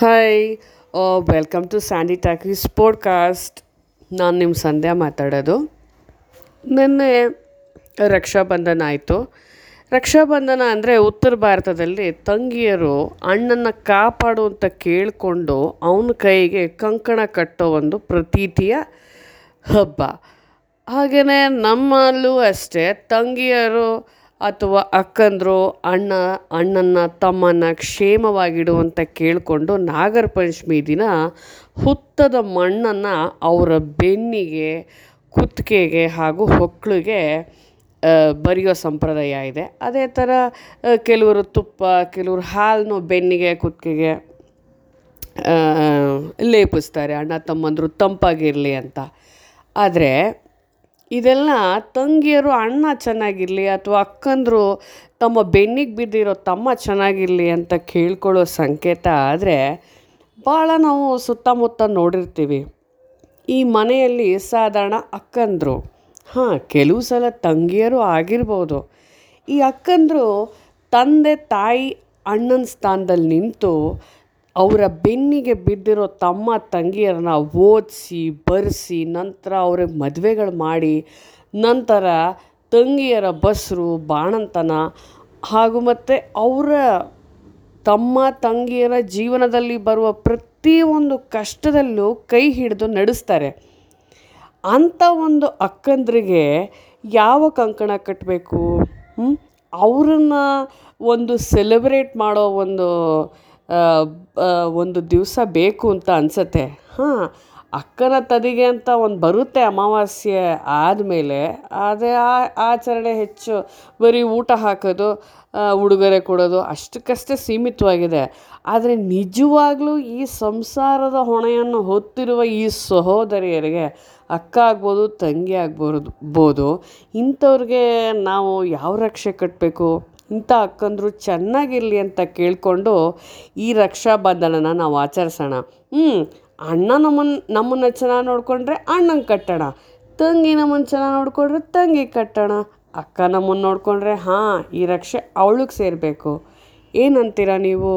Hi, welcome to Sandy talkies podcast. ನಾನು ನಿಮ್ಮ ಸಂಧ್ಯಾ ಮಾತಾಡೋದು. ನಿನ್ನೆ ರಕ್ಷಾಬಂಧನ ಆಯಿತು. ರಕ್ಷಾಬಂಧನ ಅಂದರೆ ಉತ್ತರ ಭಾರತದಲ್ಲಿ ತಂಗಿಯರು ಅಣ್ಣನ ಕಾಪಾಡು ಅಂತ ಕೇಳಿಕೊಂಡು ಅವನ ಕೈಗೆ ಕಂಕಣ ಕಟ್ಟೋ ಒಂದು ಪ್ರತೀತಿಯ ಹಬ್ಬ. ಹಾಗೆಯೇ ನಮ್ಮಲ್ಲೂ ಅಷ್ಟೇ ತಂಗಿಯರು ಅಥವಾ ಅಕ್ಕಂದರು ಅಣ್ಣನ ತಮ್ಮನ ಕ್ಷೇಮವಾಗಿಡುವಂತ ಕೇಳಿಕೊಂಡು ನಾಗರ ಪಂಚಮಿ ದಿನ ಹುತ್ತದ ಮಣ್ಣನ್ನು ಅವರ ಬೆನ್ನಿಗೆ, ಕುತ್ತಿಗೆಗೆ ಹಾಗೂ ಹೊಕ್ಕಳಿಗೆ ಬರೆಯೋ ಸಂಪ್ರದಾಯ ಇದೆ. ಅದೇ ಥರ ಕೆಲವರು ತುಪ್ಪ, ಕೆಲವರು ಹಾಲನ್ನು ಬೆನ್ನಿಗೆ ಕುತ್ತಿಗೆಗೆ ಲೇಪಿಸ್ತಾರೆ ಅಣ್ಣ ತಮ್ಮಂದರು ತಂಪಾಗಿರಲಿ ಅಂತ. ಆದರೆ ಇದೆಲ್ಲ ತಂಗಿಯರು ಅಣ್ಣ ಚೆನ್ನಾಗಿರಲಿ ಅಥವಾ ಅಕ್ಕಂದರು ತಮ್ಮ ಬೆನ್ನಿಗೆ ಬಿದ್ದಿರೋ ತಮ್ಮ ಚೆನ್ನಾಗಿರಲಿ ಅಂತ ಕೇಳ್ಕೊಳ್ಳೋ ಸಂಕೇತ. ಆದರೆ ಭಾಳ ನಾವು ಸುತ್ತಮುತ್ತ ನೋಡಿರ್ತೀವಿ ಈ ಮನೆಯಲ್ಲಿ ಸಾಧಾರಣ ಅಕ್ಕಂದರು, ಹಾಂ ಕೆಲವು ಸಲ ತಂಗಿಯರು ಆಗಿರ್ಬೋದು, ಈ ಅಕ್ಕಂದರು ತಂದೆ ತಾಯಿ ಅಣ್ಣನ ಸ್ಥಾನದಲ್ಲಿ ನಿಂತು ಅವರ ಬೆನ್ನಿಗೆ ಬಿದ್ದಿರೋ ತಮ್ಮ ತಂಗಿಯರನ್ನ ಓದಿಸಿ ಬರೆಸಿ ನಂತರ ಅವ್ರಿಗೆ ಮದುವೆಗಳು ಮಾಡಿ ನಂತರ ತಂಗಿಯರ ಬಸರು, ಬಾಣಂತನ ಹಾಗೂ ಮತ್ತು ಅವರ ತಮ್ಮ ತಂಗಿಯರ ಜೀವನದಲ್ಲಿ ಬರುವ ಪ್ರತಿಯೊಂದು ಕಷ್ಟದಲ್ಲೂ ಕೈ ಹಿಡಿದು ನಡೆಸ್ತಾರೆ. ಅಂಥ ಒಂದು ಅಕ್ಕಂದ್ರಿಗೆ ಯಾವ ಕಂಕಣ ಕಟ್ಟಬೇಕು? ಅವ್ರನ್ನ ಒಂದು ಸೆಲೆಬ್ರೇಟ್ ಮಾಡೋ ಒಂದು ದಿವಸ ಬೇಕು ಅಂತ ಅನಿಸುತ್ತೆ. ಹಾಂ, ಅಕ್ಕನ ತದಿಗೆ ಅಂತ ಒಂದು ಬರುತ್ತೆ ಅಮಾವಾಸ್ಯೆ ಆದಮೇಲೆ. ಅದೇ ಆಚರಣೆ ಹೆಚ್ಚು ಬರೀ ಊಟ ಹಾಕೋದು, ಉಡುಗೊರೆ ಕೊಡೋದು ಅಷ್ಟಕ್ಕಷ್ಟೇ ಸೀಮಿತವಾಗಿದೆ. ಆದರೆ ನಿಜವಾಗ್ಲೂ ಈ ಸಂಸಾರದ ಹೊಣೆಯನ್ನು ಹೊತ್ತಿರುವ ಈ ಸಹೋದರಿಯರಿಗೆ, ಅಕ್ಕ ಆಗ್ಬೋದು, ತಂಗಿ ಆಗ್ಬೋದು, ಇಂಥವ್ರಿಗೆ ನಾವು ಯಾವ ರಕ್ಷೆ ಕಟ್ಟಬೇಕು? ಇಂಥ ಅಕ್ಕಂದರು ಚೆನ್ನಾಗಿರಲಿ ಅಂತ ಕೇಳಿಕೊಂಡು ಈ ರಕ್ಷಾಬಂಧನನ ನಾವು ಆಚರಿಸೋಣ. ಅಣ್ಣ ನಮ್ಮನ್ನು ಚೆನ್ನಾಗಿ ನೋಡಿಕೊಂಡ್ರೆ ಅಣ್ಣಂಗೆ ಕಟ್ಟೋಣ, ತಂಗಿ ನಮ್ಮನ್ನು ಚೆನ್ನಾಗಿ ನೋಡಿಕೊಂಡ್ರೆ ತಂಗಿ ಕಟ್ಟೋಣ, ಅಕ್ಕ ನಮ್ಮನ್ನು ನೋಡಿಕೊಂಡ್ರೆ ಹಾಂ ಈ ರಕ್ಷೆ ಅವಳಿಗೆ ಸೇರಬೇಕು. ಏನಂತೀರಾ ನೀವು?